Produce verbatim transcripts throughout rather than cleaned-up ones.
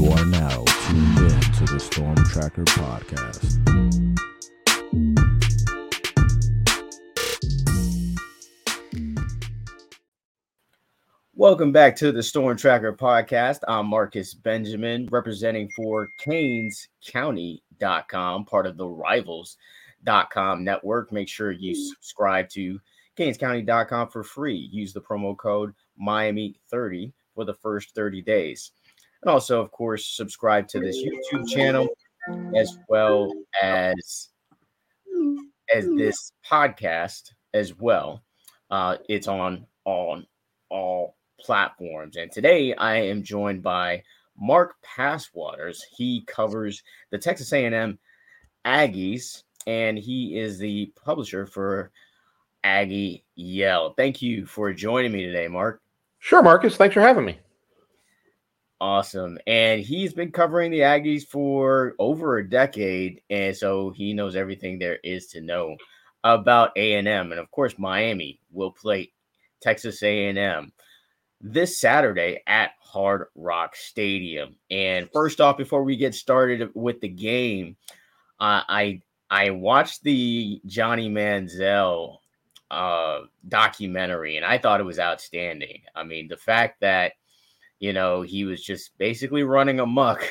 You are now tuned in to the Storm Tracker Podcast. Welcome back to the Storm Tracker Podcast. I'm Marcus Benjamin, representing for canes county dot com, part of the Rivals dot com network. Make sure you subscribe to canes county dot com for free. Use the promo code Miami thirty for the first thirty days. And also, of course, subscribe to this YouTube channel as well as, as this podcast as well. Uh, it's on all, all platforms. And today I am joined by Mark Passwaters. He covers the Texas A and M Aggies, and he is the publisher for Aggie Yell. Thank you for joining me today, Mark. Sure, Marcus. Thanks for having me. Awesome. And he's been covering the Aggies for over a decade, and so he knows everything there is to know about A and M. And, of course, Miami will play Texas A and M this Saturday at Hard Rock Stadium. And first off, before we get started with the game, uh, I I watched the Johnny Manziel uh, documentary, and I thought it was outstanding. I mean, the fact that you know, he was just basically running amok,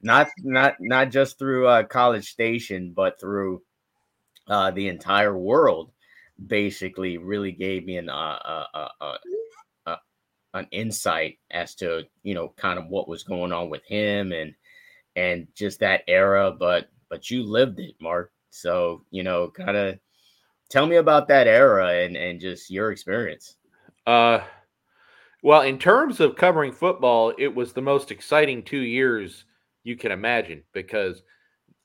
not not not just through uh, College Station, but through uh, the entire world. Basically, really gave me an uh, uh, uh, uh, an insight as to you know kind of what was going on with him and and just that era. But but you lived it, Mark. So you know, kind of tell me about that era and and just your experience. Uh. Well, in terms of covering football, it was the most exciting two years you can imagine because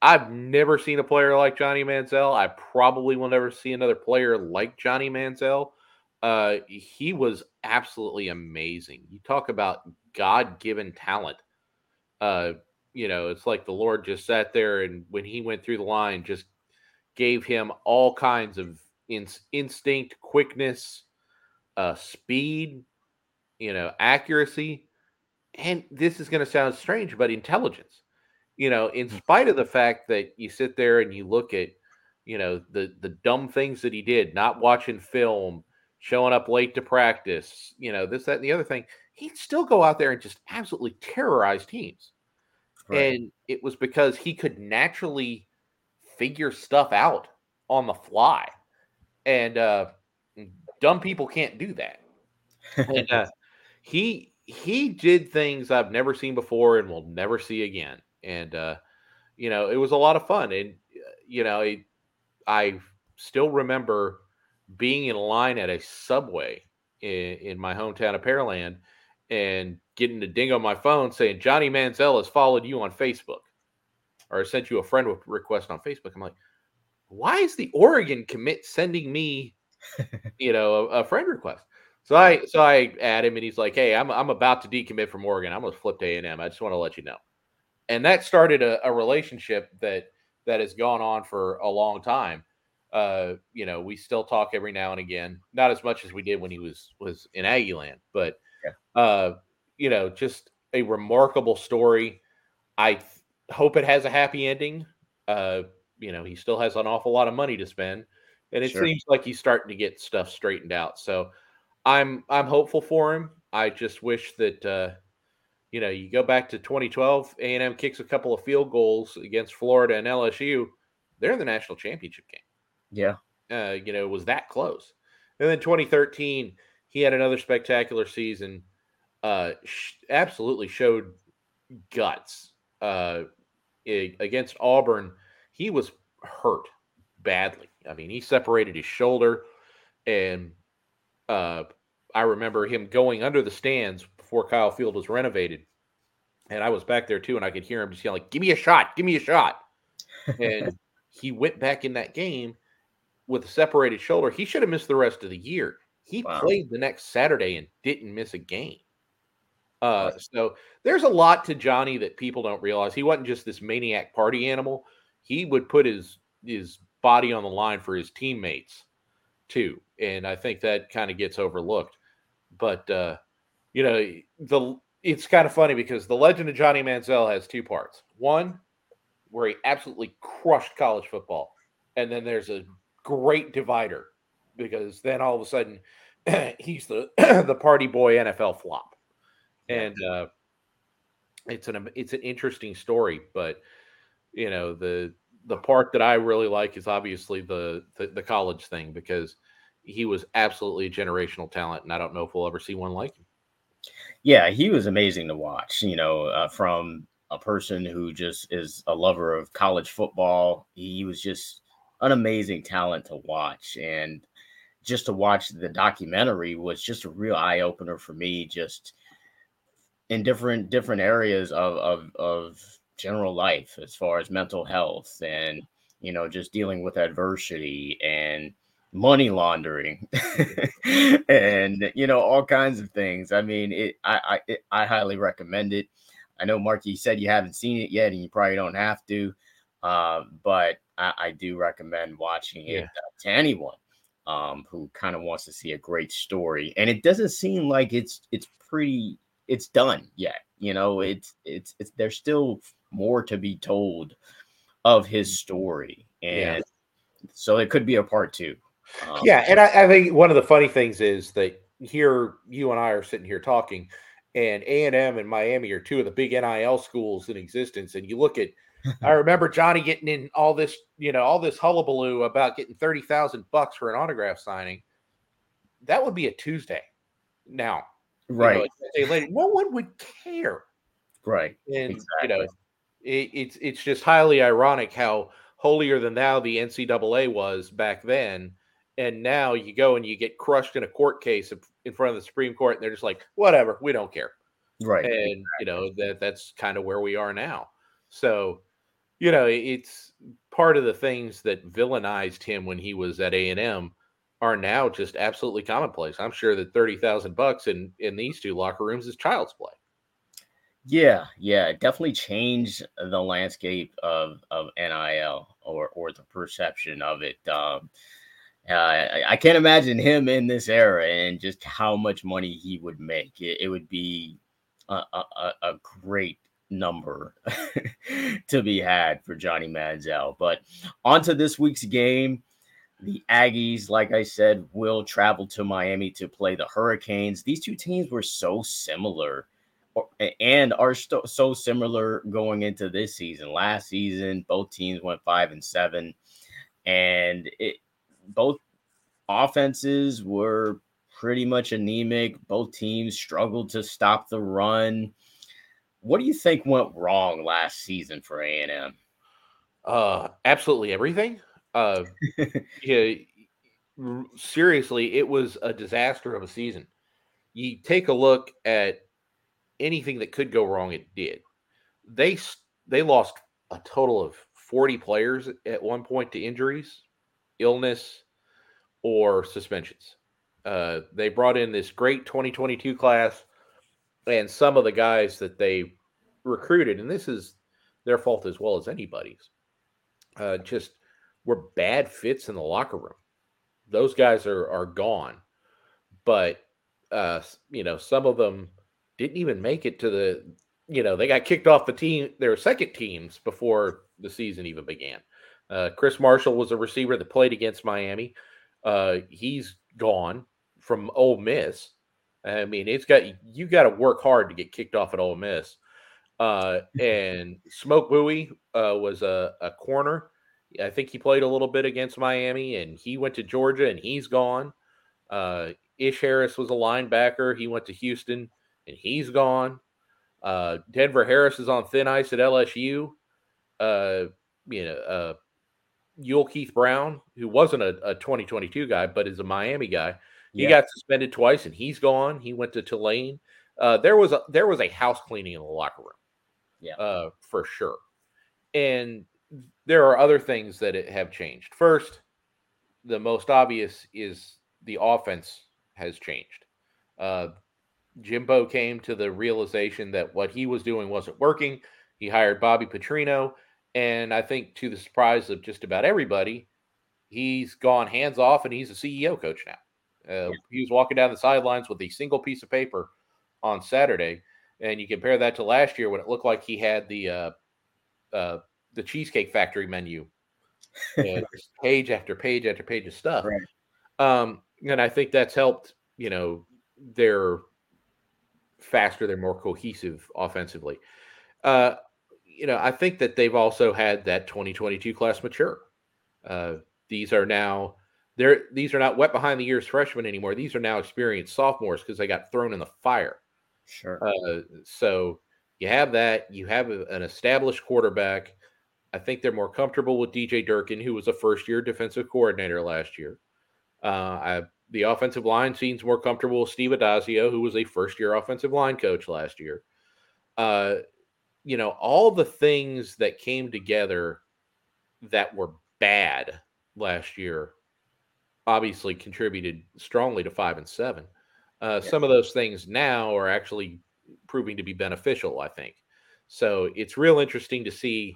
I've never seen a player like Johnny Manziel. I probably will never see another player like Johnny Manziel. Uh, he was absolutely amazing. You talk about God-given talent. Uh, you know, it's like the Lord just sat there and when he went through the line, just gave him all kinds of in- instinct, quickness, uh, speed. You know, accuracy, and this is going to sound strange, but intelligence. You know, in spite of the fact that you sit there and you look at, you know, the the dumb things that he did, not watching film, showing up late to practice, you know, this, that, and the other thing, he'd still go out there and just absolutely terrorize teams. Right. And it was because he could naturally figure stuff out on the fly. And uh, dumb people can't do that. And uh, He he did things I've never seen before and will never see again. And, uh, you know, it was a lot of fun. And, you know, it, I still remember being in line at a Subway in, in my hometown of Pearland and getting a ding on my phone saying, Johnny Manziel has followed you on Facebook or sent you a friend request on Facebook. I'm like, why is the Oregon commit sending me, you know, a, a friend request? So I so I add him, and he's like, hey, I'm I'm about to decommit from Oregon. I'm going to flip to A and M. I just want to let you know. And that started a, a relationship that that has gone on for a long time. Uh, you know, we still talk every now and again, not as much as we did when he was was in Aggieland. But, yeah. uh, you know, just a remarkable story. I th- hope it has a happy ending. Uh, you know, he still has an awful lot of money to spend. And it sure seems like he's starting to get stuff straightened out. So I'm I'm hopeful for him. I just wish that, uh, you know, you go back to twenty twelve, A and M kicks a couple of field goals against Florida and L S U. They're in the national championship game. Yeah. Uh, you know, it was that close. And then twenty thirteen, he had another spectacular season. Uh, sh- absolutely showed guts. Uh, against Auburn, he was hurt badly. I mean, he separated his shoulder and – Uh, I remember him going under the stands before Kyle Field was renovated. And I was back there too, and I could hear him just yelling, give me a shot, give me a shot. And he went back in that game with a separated shoulder. He should have missed the rest of the year. He wow. played the next Saturday and didn't miss a game. Uh, so there's a lot to Johnny that people don't realize. He wasn't just this maniac party animal. He would put his, his body on the line for his teammates too. And I think that kind of gets overlooked, but, uh, you know, the, it's kind of funny because the legend of Johnny Manziel has two parts. One, where he absolutely crushed college football. And then there's a great divider because then all of a sudden he's the the party boy N F L flop. And uh, it's an it's an interesting story, but you know, the the part that I really like is obviously the, the the college thing because he was absolutely a generational talent, and I don't know if we'll ever see one like him. Yeah, he was amazing to watch, you know, uh, from a person who just is a lover of college football. He was just an amazing talent to watch, and just to watch the documentary was just a real eye-opener for me, just in different different areas of of, of general life as far as mental health and, you know, just dealing with adversity and money laundering and, you know, all kinds of things. I mean, it, I, I, it, I highly recommend it. I know, Mark, you said you haven't seen it yet and you probably don't have to, uh, but I, I do recommend watching it yeah. to anyone um, who kind of wants to see a great story. And it doesn't seem like it's, it's pretty, it's done yet. You know, it's, it's, it's, there's still more to be told of his story. And yeah. so it could be a part two. Um, yeah. And I, I think one of the funny things is that here, you and I are sitting here talking, and A and M and Miami are two of the big N I L schools in existence. And you look at, I remember Johnny getting in all this, you know, all this hullabaloo about getting thirty thousand bucks for an autograph signing. That would be a Tuesday now. Right. You know, later, no one would care. Right. And, exactly. you know, it, it's, it's just highly ironic how holier than thou the N C double A was back then. And now you go and you get crushed in a court case in front of the Supreme Court, and they're just like, whatever, we don't care. Right. And, exactly. you know, that that's kind of where we are now. So, you know, it's part of the things that villainized him when he was at A and M are now just absolutely commonplace. I'm sure that thirty thousand bucks in, in these two locker rooms is child's play. Yeah. Yeah. It definitely changed the landscape of, of N I L or, or the perception of it. Um, uh, I, I can't imagine him in this era and just how much money he would make. It, it would be a, a, a great number to be had for Johnny Manziel. But onto this week's game. The Aggies, like I said, will travel to Miami to play the Hurricanes. These two teams were so similar and are st- so similar going into this season. Last season, both teams went five and seven, and it, both offenses were pretty much anemic. Both teams struggled to stop the run. What do you think went wrong last season for A and M? Uh, absolutely everything. Uh, yeah, seriously, it was a disaster of a season. You take a look at anything that could go wrong, it did. They they lost a total of forty players at one point to injuries, illness, or suspensions. Uh, they brought in this great twenty twenty-two class, and some of the guys that they recruited, and this is their fault as well as anybody's, uh, just were bad fits in the locker room. Those guys are are gone. But, uh, you know, some of them didn't even make it to the, you know, they got kicked off the team, their second teams before the season even began. Uh, Chris Marshall was a receiver that played against Miami. Uh, he's gone from Ole Miss. I mean, it's got, you got to work hard to get kicked off at Ole Miss. Uh, and Smoke Bowie uh, was a, a corner. I think he played a little bit against Miami, and he went to Georgia, and he's gone. Uh, Ish Harris was a linebacker. He went to Houston, and he's gone. Uh, Denver Harris is on thin ice at L S U. Uh, you know, uh, Yule Keith Brown, who wasn't a, a twenty twenty-two guy but is a Miami guy, he yeah. got suspended twice, and he's gone. He went to Tulane. Uh, there was a, there was a house cleaning in the locker room, yeah, uh, for sure, and there are other things that have changed. First, the most obvious is the offense has changed. Uh, Jimbo came to the realization that what he was doing wasn't working. He hired Bobby Petrino, and I think to the surprise of just about everybody, he's gone hands off, and he's a C E O coach now. Uh, yeah. He was walking down the sidelines with a single piece of paper on Saturday And you compare that to last year when it looked like he had the uh, uh, the Cheesecake Factory menu, and page after page after page of stuff. Right. Um, and I think that's helped, you know, their faster, they're more cohesive offensively. Uh, you know, I think that they've also had that twenty twenty-two class mature. Uh, these are now they're these are not wet behind the ears freshmen anymore. These are now experienced sophomores because they got thrown in the fire. Sure. Uh, so you have that. You have a, an established quarterback. I think they're more comfortable with D J Durkin, who was a first-year defensive coordinator last year. Uh, I, the offensive line seems more comfortable with Steve Adazio, who was a first-year offensive line coach last year. Uh, you know, all the things that came together that were bad last year obviously contributed strongly to five and seven. Uh, yeah. Some of those things now are actually proving to be beneficial, I think. So it's real interesting to see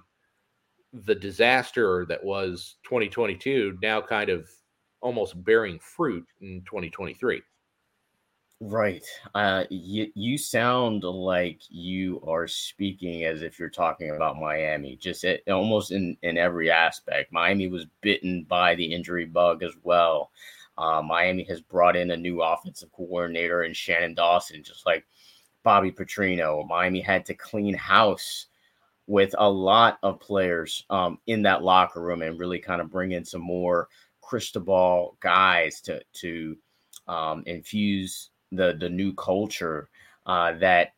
the disaster that was twenty twenty-two now kind of almost bearing fruit in twenty twenty-three. Right. Uh, you, you sound like you are speaking as if you're talking about Miami, just at, almost in, in every aspect. Miami was bitten by the injury bug as well. Uh, Miami has brought in a new offensive coordinator in Shannon Dawson, just like Bobby Petrino. Miami had to clean house with a lot of players um, in that locker room and really kind of bring in some more Cristobal guys to to um, infuse the, the new culture uh, that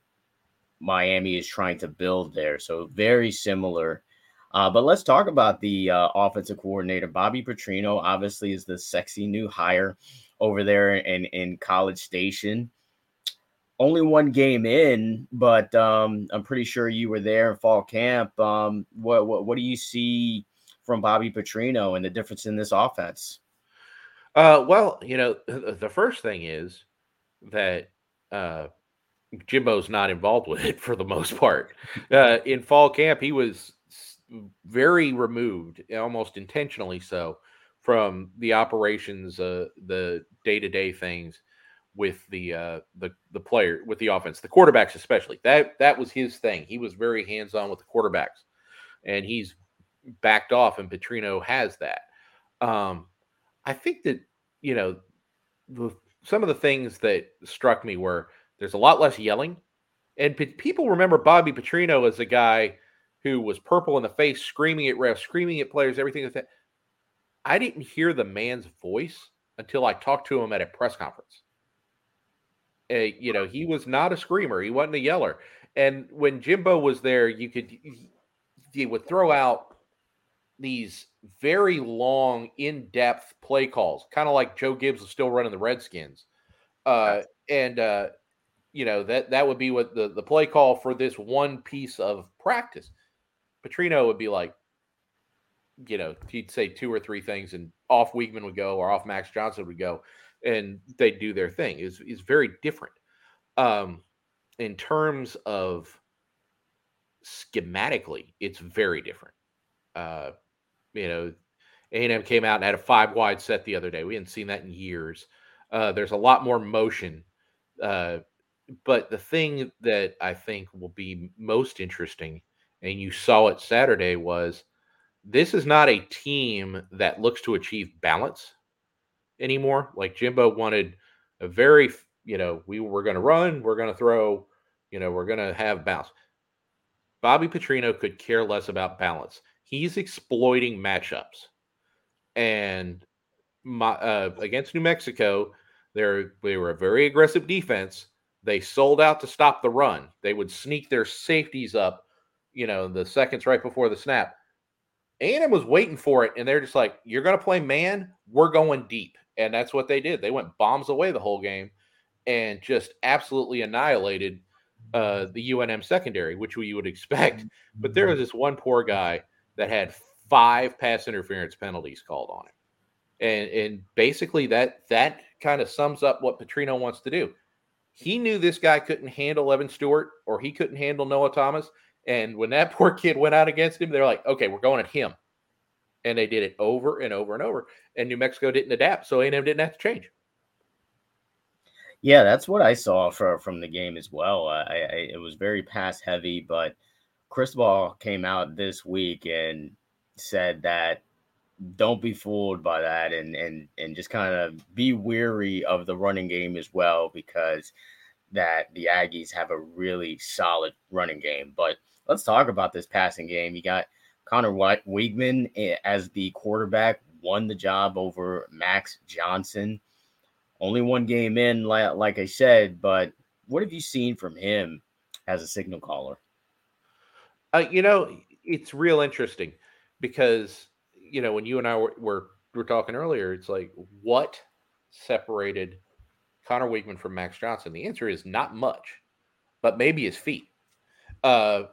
Miami is trying to build there. So very similar. Uh, but let's talk about the uh, offensive coordinator. Bobby Petrino obviously is the sexy new hire over there in, in College Station. Only one game in, but um, I'm pretty sure you were there in fall camp. Um, what, what what do you see from Bobby Petrino and the difference in this offense? Uh, well, you know, the first thing is that uh, Jimbo's not involved with it for the most part. Uh, in fall camp, he was very removed, almost intentionally so, from the operations, uh, the day-to-day things with the uh, the the player, with the offense, the quarterbacks especially. That that was his thing. He was very hands-on with the quarterbacks, and he's backed off, and Petrino has that. Um, I think that, you know, the, some of the things that struck me were there's a lot less yelling, and pe- people remember Bobby Petrino as a guy who was purple in the face, screaming at refs, screaming at players, everything like that. I didn't hear the man's voice until I talked to him at a press conference. Uh, you know, he was not a screamer. He wasn't a yeller. And when Jimbo was there, you could, he would throw out these very long, in-depth play calls, kind of like Joe Gibbs was still running the Redskins. Uh, and, uh, you know, that, that would be what the, the play call for this one piece of practice. Petrino would be like, you know, he'd say two or three things, and off Weigman would go, or off Max Johnson would go, and they do their thing. It's, it's very different. Um, in terms of schematically, it's very different. Uh, you know, A and M came out and had a five-wide set the other day. We hadn't seen that in years. Uh, there's a lot more motion. Uh, but the thing that I think will be most interesting, and you saw it Saturday, was this is not a team that looks to achieve balance anymore. Like Jimbo wanted a very, you know, we were going to run, we're going to throw, you know, we're going to have bounce. Bobby Petrino could care less about balance. He's exploiting matchups. And my, uh, against New Mexico, they're, they were a very aggressive defense. They sold out to stop the run. They would sneak their safeties up, you know, the seconds right before the snap. A and M was waiting for it, and they're just like, you're going to play man, we're going deep. And that's what they did. They went bombs away the whole game and just absolutely annihilated uh, the U N M secondary, which you would expect. But there was this one poor guy that had five pass interference penalties called on him. And and basically that that kind of sums up what Petrino wants to do. He knew this guy couldn't handle Evan Stewart, or he couldn't handle Noah Thomas. And when that poor kid went out against him, they're like, okay, we're going at him. And they did it over and over and over. And New Mexico didn't adapt, so A and M didn't have to change. Yeah, that's what I saw for, from the game as well. I, I it was very pass heavy, but Cristobal came out this week and said that don't be fooled by that, and and and just kind of be wary of the running game as well, because that the Aggies have a really solid running game. But let's talk about this passing game. You got Conner Weigman as the quarterback, won the job over Max Johnson. Only one game in, like I said, but what have you seen from him as a signal caller? Uh, you know, it's real interesting because, you know, when you and I were, were, were talking earlier, it's like, what separated Conner Weigman from Max Johnson? The answer is not much, but maybe his feet. Uh,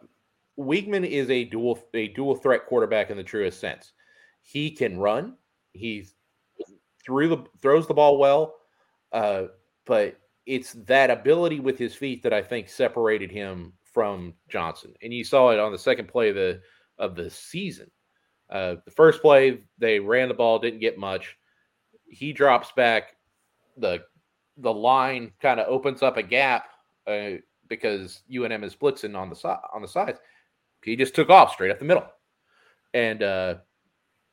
Weigman is a dual, a dual threat quarterback in the truest sense. He can run. He's through the, throws the ball well. Uh, but it's that ability with his feet that I think separated him from Johnson. And you saw it on the second play of the, of the season. Uh, the first play, they ran the ball, didn't get much. He drops back. The, the line kind of opens up a gap uh, because U N M is blitzing on the side, on the sides. He just took off straight up the middle and uh,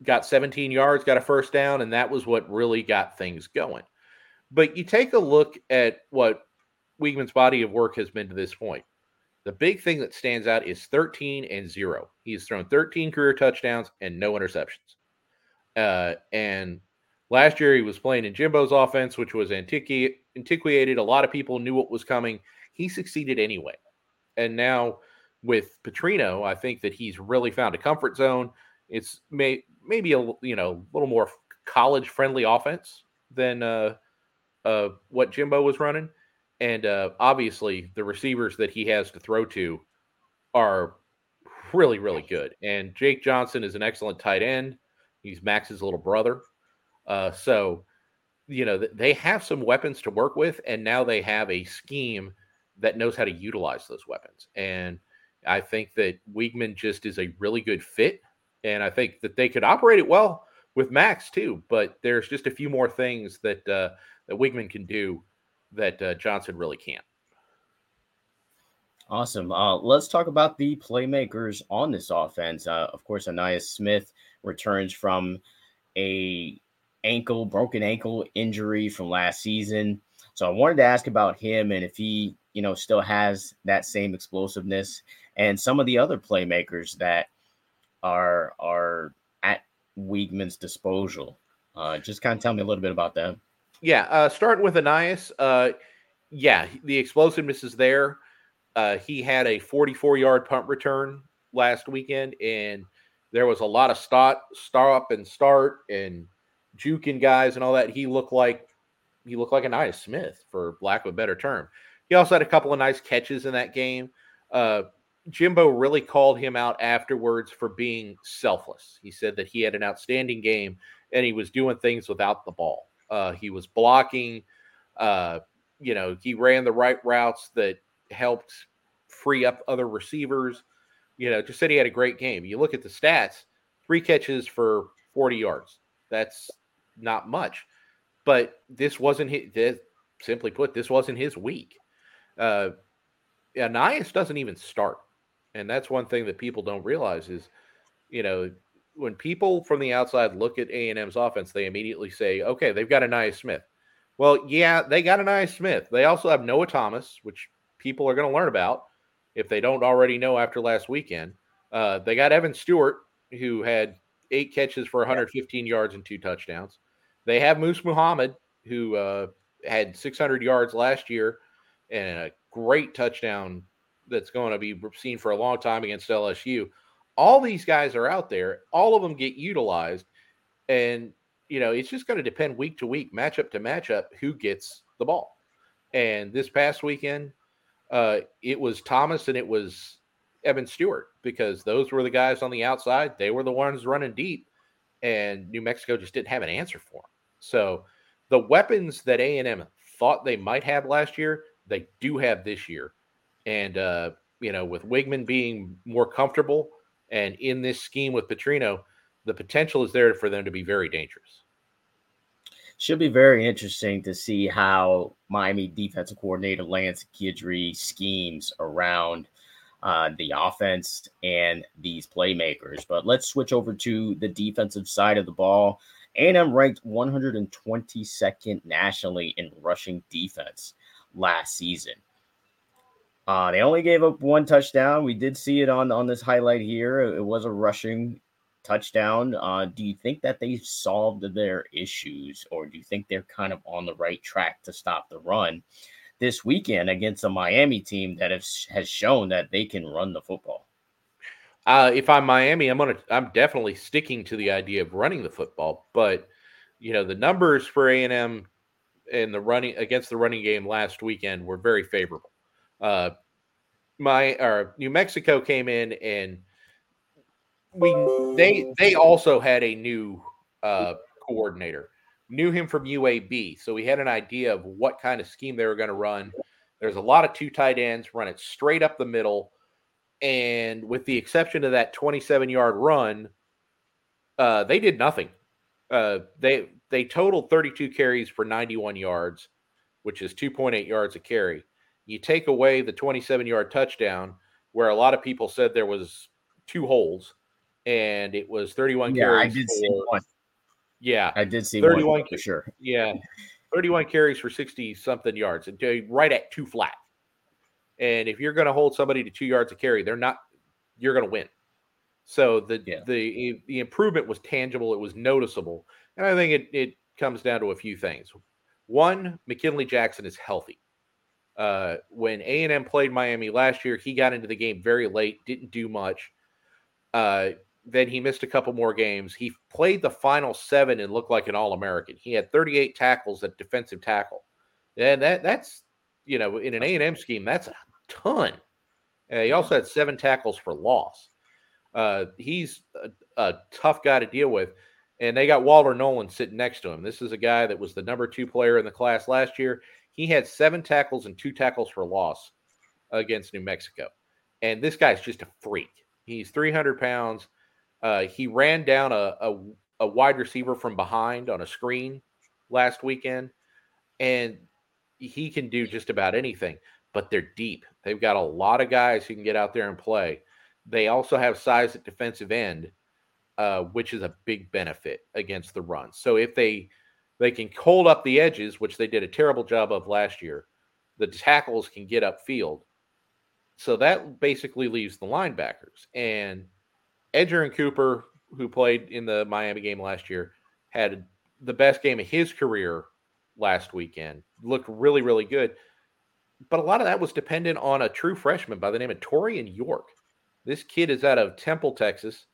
got seventeen yards, got a first down. And that was what really got things going. But you take a look at what Weigman's body of work has been to this point. The big thing that stands out is thirteen and zero. He's thrown thirteen career touchdowns and no interceptions. Uh, and last year he was playing in Jimbo's offense, which was antiqui- antiquated. A lot of people knew what was coming. He succeeded anyway. And now with Petrino, I think that he's really found a comfort zone. It's may- maybe a you know a little more college-friendly offense than uh, – Uh, what Jimbo was running, and uh, obviously the receivers that he has to throw to are really, really good. And Jake Johnson is an excellent tight end. He's Max's little brother. Uh, so, you know, th- they have some weapons to work with, and now they have a scheme that knows how to utilize those weapons. And I think that Weigman just is a really good fit, and I think that they could operate it well with Max too, but there's just a few more things that uh, that Weigman can do that uh, Johnson really can't. Awesome. Uh, let's talk about the playmakers on this offense. Uh, of course, Ainias Smith returns from a ankle, broken ankle injury from last season. So I wanted to ask about him and if he, you know, still has that same explosiveness, and some of the other playmakers that are are at Weigman's disposal. Uh, just kind of tell me a little bit about them. Yeah, uh, starting with Ainias, uh, yeah, the explosiveness is there. Uh, he had a forty-four-yard punt return last weekend, and there was a lot of stop, stop and start and juking guys and all that. He looked like he looked like Ainias Smith, for lack of a better term. He also had a couple of nice catches in that game. Uh, Jimbo really called him out afterwards for being selfless. He said that he had an outstanding game, and he was doing things without the ball. Uh, he was blocking, uh, you know, he ran the right routes that helped free up other receivers, you know, just said he had a great game. You look at the stats, three catches for forty yards. That's not much, but this wasn't his, this, simply put, this wasn't his week. Uh, Ainias doesn't even start. And that's one thing that people don't realize is, you know, when people from the outside look at A and M's offense, they immediately say, okay, they've got Ainias Smith. Well, yeah, they got Ainias Smith. They also have Noah Thomas, which people are going to learn about if they don't already know after last weekend. Uh, they got Evan Stewart, who had eight catches for one hundred fifteen yards and two touchdowns. They have Moose Muhammad, who uh, had six hundred yards last year and a great touchdown that's going to be seen for a long time against L S U. All these guys are out there. All of them get utilized. And, you know, it's just going to depend week to week, matchup to matchup, who gets the ball. And this past weekend, uh, it was Thomas and it was Evan Stewart because those were the guys on the outside. They were the ones running deep, and New Mexico just didn't have an answer for them. So the weapons that A and M thought they might have last year, they do have this year. And, uh, you know, with Weigman being more comfortable – and in this scheme with Petrino, the potential is there for them to be very dangerous. should be very interesting to see how Miami defensive coordinator Lance Guidry schemes around uh, the offense and these playmakers. But let's switch over to the defensive side of the ball. A and M ranked one hundred twenty-second nationally in rushing defense last season. Uh, they only gave up one touchdown. We did see it on, on this highlight here. It was a rushing touchdown. Uh, do you think that they solved their issues, or do you think they're kind of on the right track to stop the run this weekend against a Miami team that have, has shown that they can run the football? Uh, if I'm Miami, I'm gonna I'm definitely sticking to the idea of running the football. But you know, the numbers for A and M and the running against the running game last weekend were very favorable. Uh, my or uh, New Mexico came in, and we they they also had a new uh, coordinator, knew him from U A B, so we had an idea of what kind of scheme they were going to run. There's a lot of two tight ends, run it straight up the middle, and with the exception of that twenty-seven yard run, uh, they did nothing. Uh, they they totaled thirty-two carries for ninety-one yards, which is two point eight yards a carry. You take away the twenty-seven yard touchdown, where a lot of people said there was two holes, and it was thirty-one yeah, carries. I did for, see one. Yeah, I did see thirty-one one for sure. Yeah, thirty-one carries for sixty something yards, and right at two flat. And if you're going to hold somebody to two yards a carry, they're not. You're going to win. So the yeah. the the improvement was tangible. It was noticeable, and I think it it comes down to a few things. One, McKinley Jackson is healthy. Uh, when A and M played Miami last year, he got into the game very late, didn't do much. Uh, then he missed a couple more games. He played the final seven and looked like an All-American. He had thirty-eight tackles at defensive tackle. And that that's, you know, in an A and M scheme, that's a ton. Uh, he also had seven tackles for loss. Uh, he's a, a tough guy to deal with. And they got Walter Nolan sitting next to him. This is a guy that was the number two player in the class last year. He had seven tackles and two tackles for loss against New Mexico. And this guy's just a freak. He's three hundred pounds. Uh, he ran down a, a, a wide receiver from behind on a screen last weekend. And he can do just about anything. But they're deep. They've got a lot of guys who can get out there and play. They also have size at defensive end, uh, which is a big benefit against the run. So if they... They can hold up the edges, which they did a terrible job of last year. The tackles can get upfield. So that basically leaves the linebackers. And Edger and Cooper, who played in the Miami game last year, had the best game of his career last weekend. Looked really, really good. But a lot of that was dependent on a true freshman by the name of Torian York. This kid is out of Temple, Texas.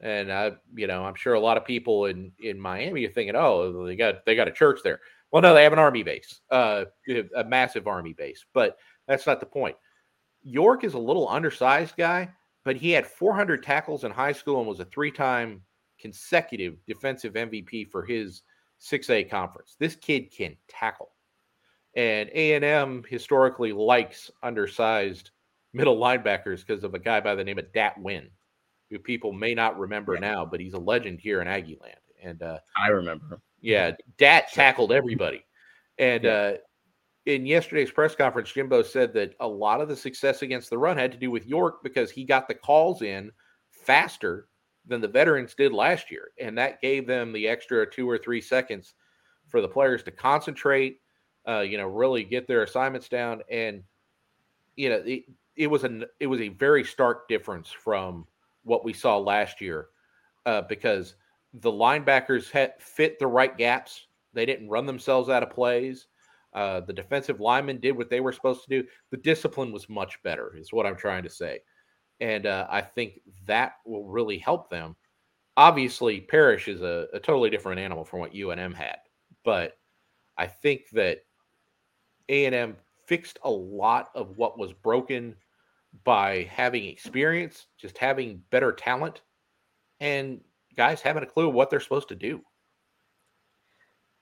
And I, you know, I'm sure a lot of people in, in Miami are thinking, oh, they got they got a church there. Well, no, they have an army base, uh, a massive army base. But that's not the point. York is a little undersized guy, but he had four hundred tackles in high school and was a three-time consecutive defensive M V P for his six A conference. This kid can tackle. And A and M historically likes undersized middle linebackers because of a guy by the name of Dat Wynn, who people may not remember yeah. now, but he's a legend here in Aggie land. And uh, I remember. Yeah, Dat tackled everybody. And yeah. uh, in yesterday's press conference, Jimbo said that a lot of the success against the run had to do with York because he got the calls in faster than the veterans did last year. And that gave them the extra two or three seconds for the players to concentrate, uh, you know, really get their assignments down. And, you know, it, it was an, it was a very stark difference from what we saw last year, uh, because the linebackers had fit the right gaps. They didn't run themselves out of plays. Uh, the defensive linemen did what they were supposed to do. The discipline was much better is what I'm trying to say. And uh, I think that will really help them. Obviously, Parrish is a, a totally different animal from what U N M had. But I think that A and M fixed a lot of what was broken by having experience, just having better talent, and guys having a clue what they're supposed to do.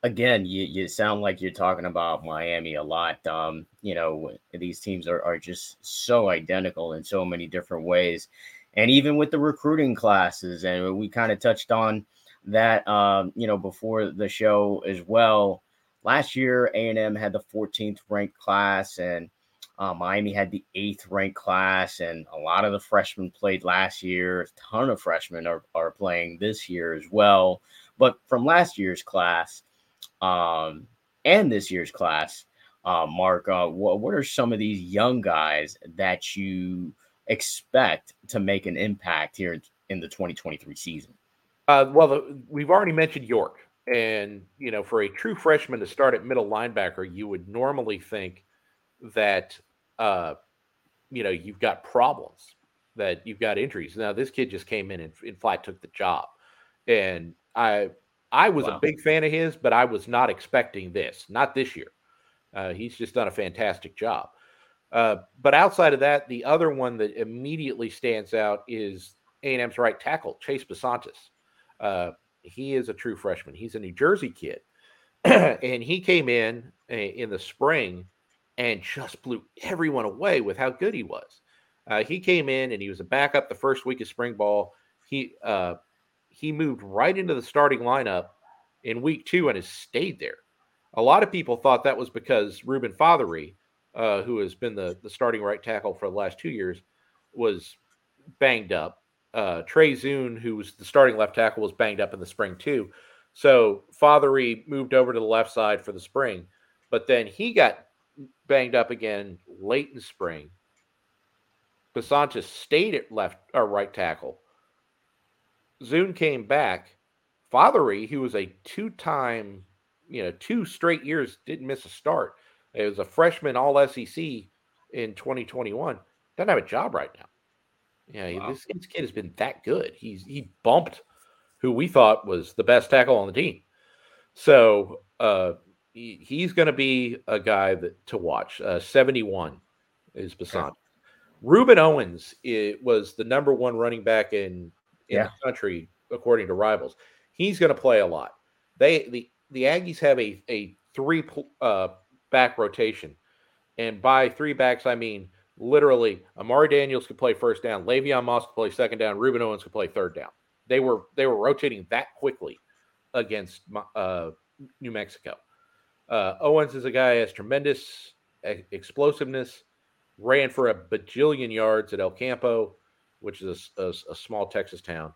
Again, you, you sound like you're talking about Miami a lot. Um, you know, these teams are, are just so identical in so many different ways. And even with the recruiting classes, and we kind of touched on that, um, you know, before the show as well. Last year, A and M had the fourteenth ranked class, and uh, Miami had the eighth ranked class, and a lot of the freshmen played last year. A ton of freshmen are, are playing this year as well. But from last year's class um, and this year's class, uh, Mark, uh, wh- what are some of these young guys that you expect to make an impact here in the twenty twenty-three season? Uh, well, the, we've already mentioned York. And, you know, for a true freshman to start at middle linebacker, you would normally think that, uh, you know, you've got problems, that you've got injuries. Now, this kid just came in and, and flat took the job. And I I was wow. a big fan of his, but I was not expecting this. Not this year. Uh, he's just done a fantastic job. Uh, but outside of that, the other one that immediately stands out is A and M's right tackle, Chase Bisontis. Uh He is a true freshman. He's a New Jersey kid. And he came in uh, in the spring and just blew everyone away with how good he was. Uh, he came in and he was a backup the first week of spring ball. He uh, he moved right into the starting lineup in week two and has stayed there. A lot of people thought that was because Reuben Fatheree, uh, who has been the, the starting right tackle for the last two years, was banged up. Uh, Trey Zuhn, who was the starting left tackle, was banged up in the spring too. So Fatheree moved over to the left side for the spring, but then he got banged up again late in spring. Bisontis stayed at left or right tackle. Zuhn came back. Fatheree, who was a two-time, you know, two straight years, didn't miss a start. It was a freshman All S E C in twenty twenty-one. Doesn't have a job right now. Yeah, wow. this, this kid has been that good. He's he bumped who we thought was the best tackle on the team. So uh, he, he's going to be a guy that to watch. Uh, seventy-one is Bisontis. Okay. Ruben Owens it was the number one running back in, in yeah. the country, according to Rivals. He's going to play a lot. They the, the Aggies have a, a three-back uh, rotation. And by three backs, I mean – literally, Amari Daniels could play first down. Le'Veon Moss could play second down. Reuben Owens could play third down. They were they were rotating that quickly against uh, New Mexico. Uh, Owens is a guy who has tremendous explosiveness. Ran for a bajillion yards at El Campo, which is a, a, a small Texas town.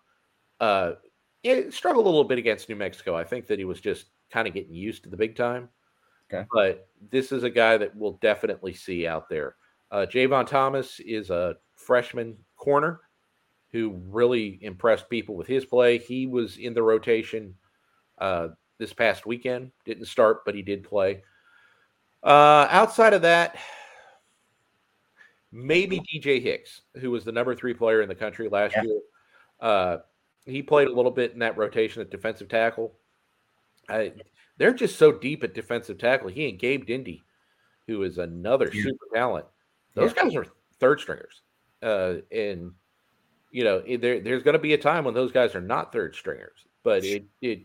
Uh, it struggled a little bit against New Mexico. I think that he was just kind of getting used to the big time. Okay. But this is a guy that we'll definitely see out there. Uh, Devon Thomas is a freshman corner who really impressed people with his play. He was in the rotation uh, this past weekend. Didn't start, but he did play. Uh, outside of that, maybe D J Hicks, who was the number three player in the country last yeah. year. Uh, he played a little bit in that rotation at defensive tackle. I, they're just so deep at defensive tackle. He and Gabe Dindy, who is another yeah. super talent. Those guys are third stringers. Uh, and, you know, there, there's going to be a time when those guys are not third stringers. But it, it,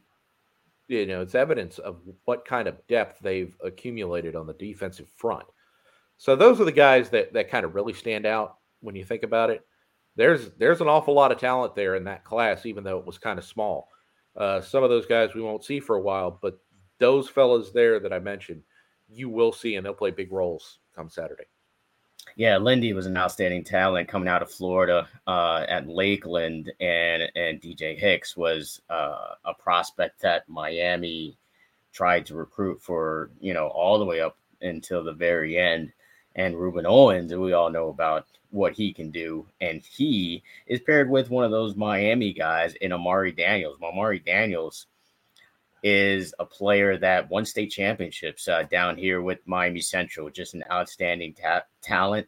you know, it's evidence of what kind of depth they've accumulated on the defensive front. So those are the guys that, that kind of really stand out when you think about it. There's there's an awful lot of talent there in that class, even though it was kind of small. Uh, some of those guys we won't see for a while, but those fellas there that I mentioned, you will see, and they'll play big roles come Saturday. Yeah, Lindy was an outstanding talent coming out of Florida uh, at Lakeland, and and D J Hicks was uh, a prospect that Miami tried to recruit for, you know, all the way up until the very end. And Reuben Owens, we all know about what he can do, and he is paired with one of those Miami guys in Amari Daniels. Amari Daniels is a player that won state championships uh, down here with Miami Central. Just an outstanding ta- talent.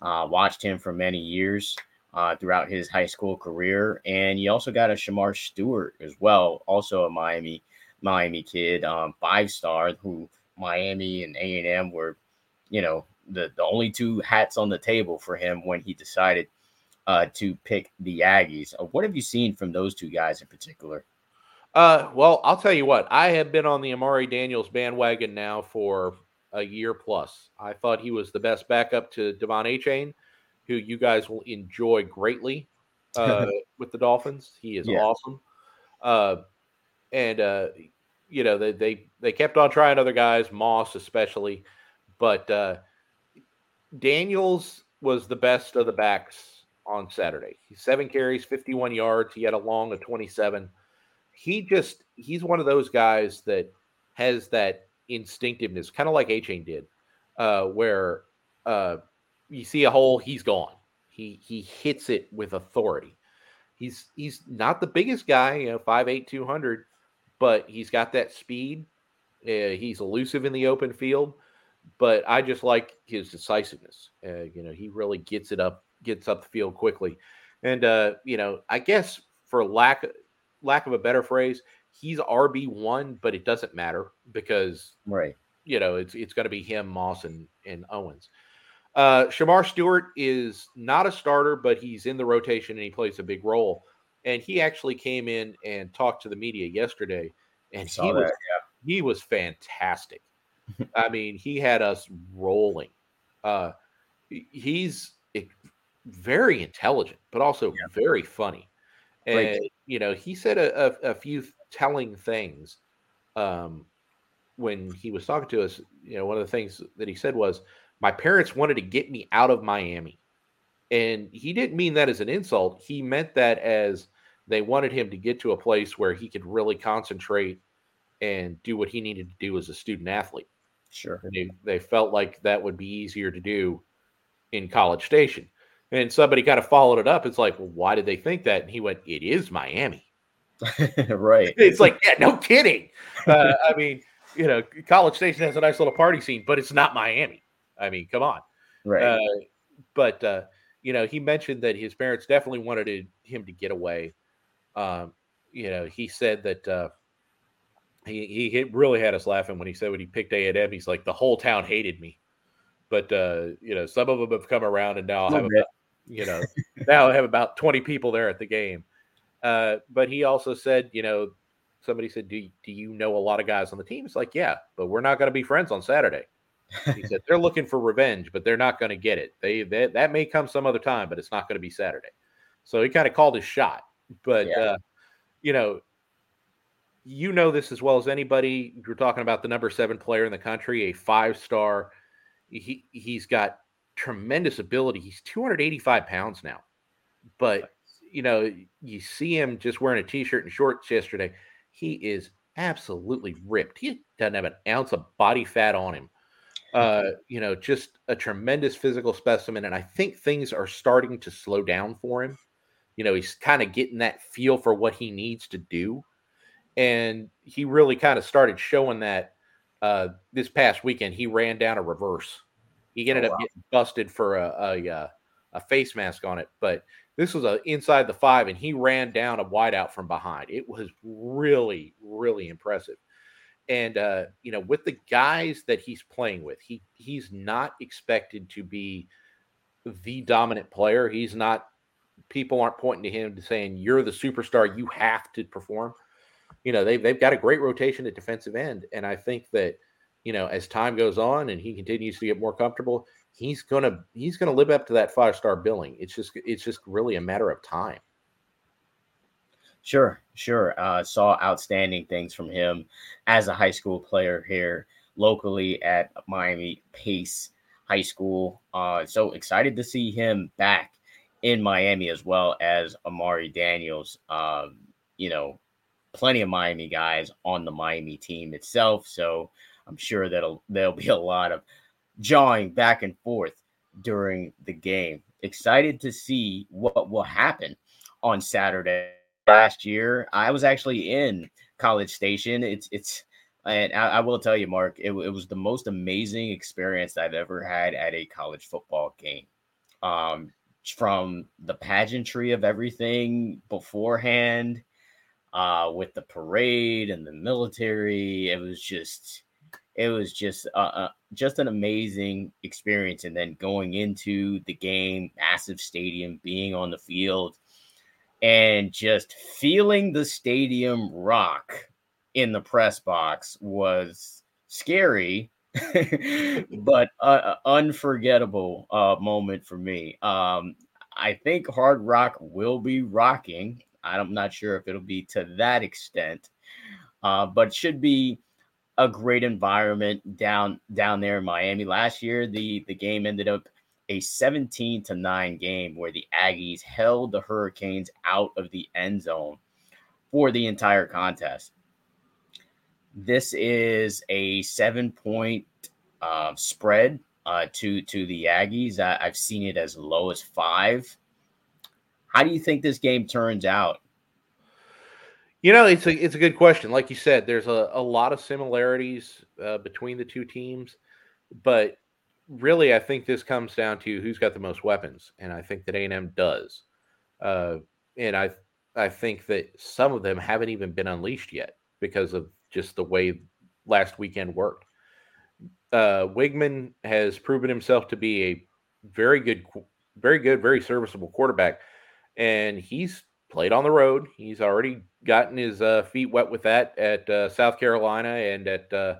Uh, watched him for many years uh, throughout his high school career. And you also got a Shemar Stewart as well, also a Miami Miami kid, um, five-star, who Miami and A and M were, you know, the, the only two hats on the table for him when he decided uh, to pick the Aggies. Uh, what have you seen from those two guys in particular? Uh, well, I'll tell you what, I have been on the Amari Daniels bandwagon now for a year plus. I thought he was the best backup to Devon Achane, who you guys will enjoy greatly uh, with the Dolphins. He is yeah. awesome. Uh, And, uh, you know, they, they, they kept on trying other guys, Moss especially. But uh, Daniels was the best of the backs on Saturday. He's seven carries, fifty-one yards. He had a long of twenty-seven. He just – he's one of those guys that has that instinctiveness, kind of like Achane did, uh, where uh, you see a hole, he's gone. He he hits it with authority. He's he's not the biggest guy, you know, five eight, two hundred, but he's got that speed. Uh, he's elusive in the open field, but I just like his decisiveness. Uh, you know, he really gets it up, gets up the field quickly. And, uh, you know, I guess for lack of – lack of a better phrase, he's R B one, but it doesn't matter because, right, you know, it's it's going to be him, Moss, and, and Owens. Uh, Shemar Stewart is not a starter, but he's in the rotation and he plays a big role. And he actually came in and talked to the media yesterday, and he was, yeah. he was fantastic. I mean, he had us rolling. Uh, he's very intelligent, but also yeah. very funny. And, like, you know, he said a, a, a few telling things um, when he was talking to us. You know, one of the things that he said was, my parents wanted to get me out of Miami. And he didn't mean that as an insult. He meant that as they wanted him to get to a place where he could really concentrate and do what he needed to do as a student athlete. Sure. And they, they felt like that would be easier to do in College Station. And somebody kind of followed it up. It's like, well, why did they think that? And he went, it is Miami. Right. It's like, yeah, no kidding. Uh, I mean, you know, College Station has a nice little party scene, but it's not Miami. I mean, come on. Right. Uh, but, uh, you know, he mentioned that his parents definitely wanted to, him to get away. Um, you know, he said that uh, he, he really had us laughing when he said when he picked A and M, he's like, the whole town hated me. But, uh, you know, some of them have come around and now I'll have a You know, now I have about twenty people there at the game. Uh, but he also said, you know, somebody said, do, do you know a lot of guys on the team? It's like, yeah, but we're not going to be friends on Saturday. He said, they're looking for revenge, but they're not going to get it. They, they That may come some other time, but it's not going to be Saturday. So he kind of called his shot. But, yeah. uh, you know, you know this as well as anybody. You're talking about the number seven player in the country, a five-star. He, he's got tremendous ability. He's two hundred eighty-five pounds now, but you know, you see him just wearing a t-shirt and shorts yesterday. He is absolutely ripped. He doesn't have an ounce of body fat on him. Uh, you know, just a tremendous physical specimen. And I think things are starting to slow down for him. You know, he's kind of getting that feel for what he needs to do. And he really kind of started showing that, uh, this past weekend. He ran down a reverse. He ended oh, wow. up getting busted for a, a a face mask on it, but this was a inside the five, and he ran down a wideout from behind. It was really, really impressive. And uh, you know, with the guys that he's playing with, he he's not expected to be the dominant player. He's not. People aren't pointing to him to saying you're the superstar. You have to perform. You know, they've they've got a great rotation at defensive end, and I think that, you know, as time goes on and he continues to get more comfortable, he's gonna he's gonna live up to that five star billing. It's just it's just really a matter of time. Sure, sure. Uh, saw outstanding things from him as a high school player here locally at Miami Pace High School. Uh, so excited to see him back in Miami, as well as Amari Daniels. Uh, you know, plenty of Miami guys on the Miami team itself. So I'm sure that there'll be a lot of jawing back and forth during the game. Excited to see what will happen on Saturday. Last year, I was actually in College Station. It's it's, and I, I will tell you, Mark, it, it was the most amazing experience I've ever had at a college football game. Um, from the pageantry of everything beforehand, uh, with the parade and the military, it was just. It was just uh, uh, just an amazing experience. And then going into the game, massive stadium, being on the field, and just feeling the stadium rock in the press box was scary, but an unforgettable uh, moment for me. Um, I think Hard Rock will be rocking. I'm not sure if it'll be to that extent. uh, but should be a great environment down down there in Miami. Last year, the the game ended up a seventeen to nine game where the Aggies held the Hurricanes out of the end zone for the entire contest. This is a seven-point uh, spread uh, to, to the Aggies. I, I've seen it as low as five. How do you think this game turns out? You know, it's a, it's a good question. Like you said, there's a, a lot of similarities uh, between the two teams, but really I think this comes down to who's got the most weapons, and I think that A and M does. Uh, and I I think that some of them haven't even been unleashed yet because of just the way last weekend worked. Uh, Weigman has proven himself to be a very good, very good, very serviceable quarterback, and he's played on the road. He's already gotten his uh, feet wet with that at uh, South Carolina and at uh,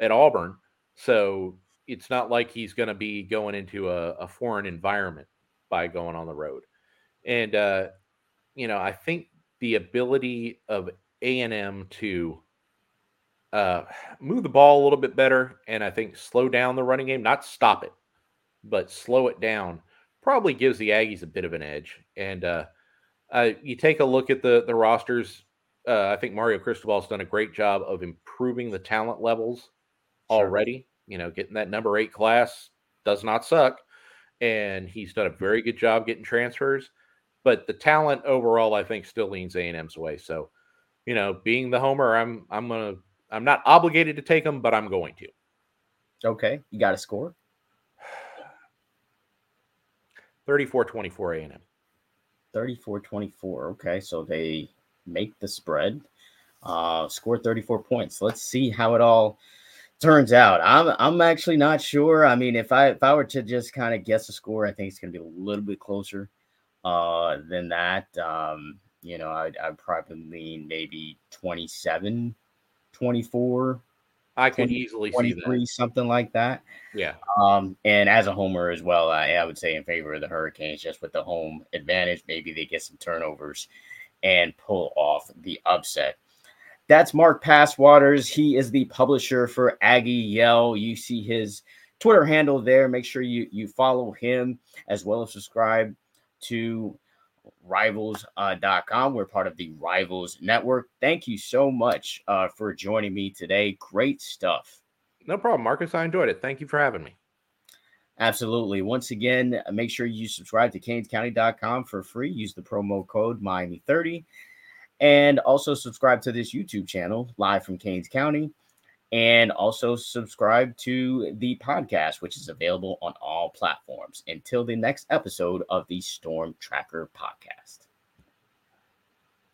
at Auburn. So it's not like he's going to be going into a, a foreign environment by going on the road. And, uh, you know, I think the ability of A and M to uh, move the ball a little bit better, and I think slow down the running game, not stop it, but slow it down, probably gives the Aggies a bit of an edge. And uh, uh, you take a look at the, the rosters. Uh, I think Mario Cristobal's done a great job of improving the talent levels already. Sure. You know, getting that number eight class does not suck. And he's done a very good job getting transfers. But the talent overall, I think, still leans A and M's way. So, you know, being the homer, I'm I'm gonna I'm not obligated to take them, but I'm going to. Okay. You got a score? thirty-four twenty-four A and M. thirty-four twenty-four. Okay. So they make the spread. Uh, score thirty-four points. Let's see how it all turns out. I'm I'm actually not sure. I mean, if I if I were to just kind of guess the score, I think it's going to be a little bit closer uh, than that. Um, you know, I'd, I'd probably lean maybe twenty-seven twenty-four. I could easily see that. Something like that. Yeah. Um, and as a homer as well, I, I would say in favor of the Hurricanes, just with the home advantage. Maybe they get some turnovers and pull off the upset. That's Mark Passwaters. He is the publisher for Aggie Yell. You see his Twitter handle there. Make sure you, you follow him as well as subscribe to Rivals dot com. Uh, We're part of the Rivals Network. Thank you so much uh, for joining me today. Great stuff. No problem, Marcus. I enjoyed it. Thank you for having me. Absolutely. Once again, make sure you subscribe to canes county dot com for free. Use the promo code Miami thirty. And also subscribe to this YouTube channel, Live from Canes County. And also subscribe to the podcast, which is available on all platforms. Until the next episode of the Storm Tracker Podcast.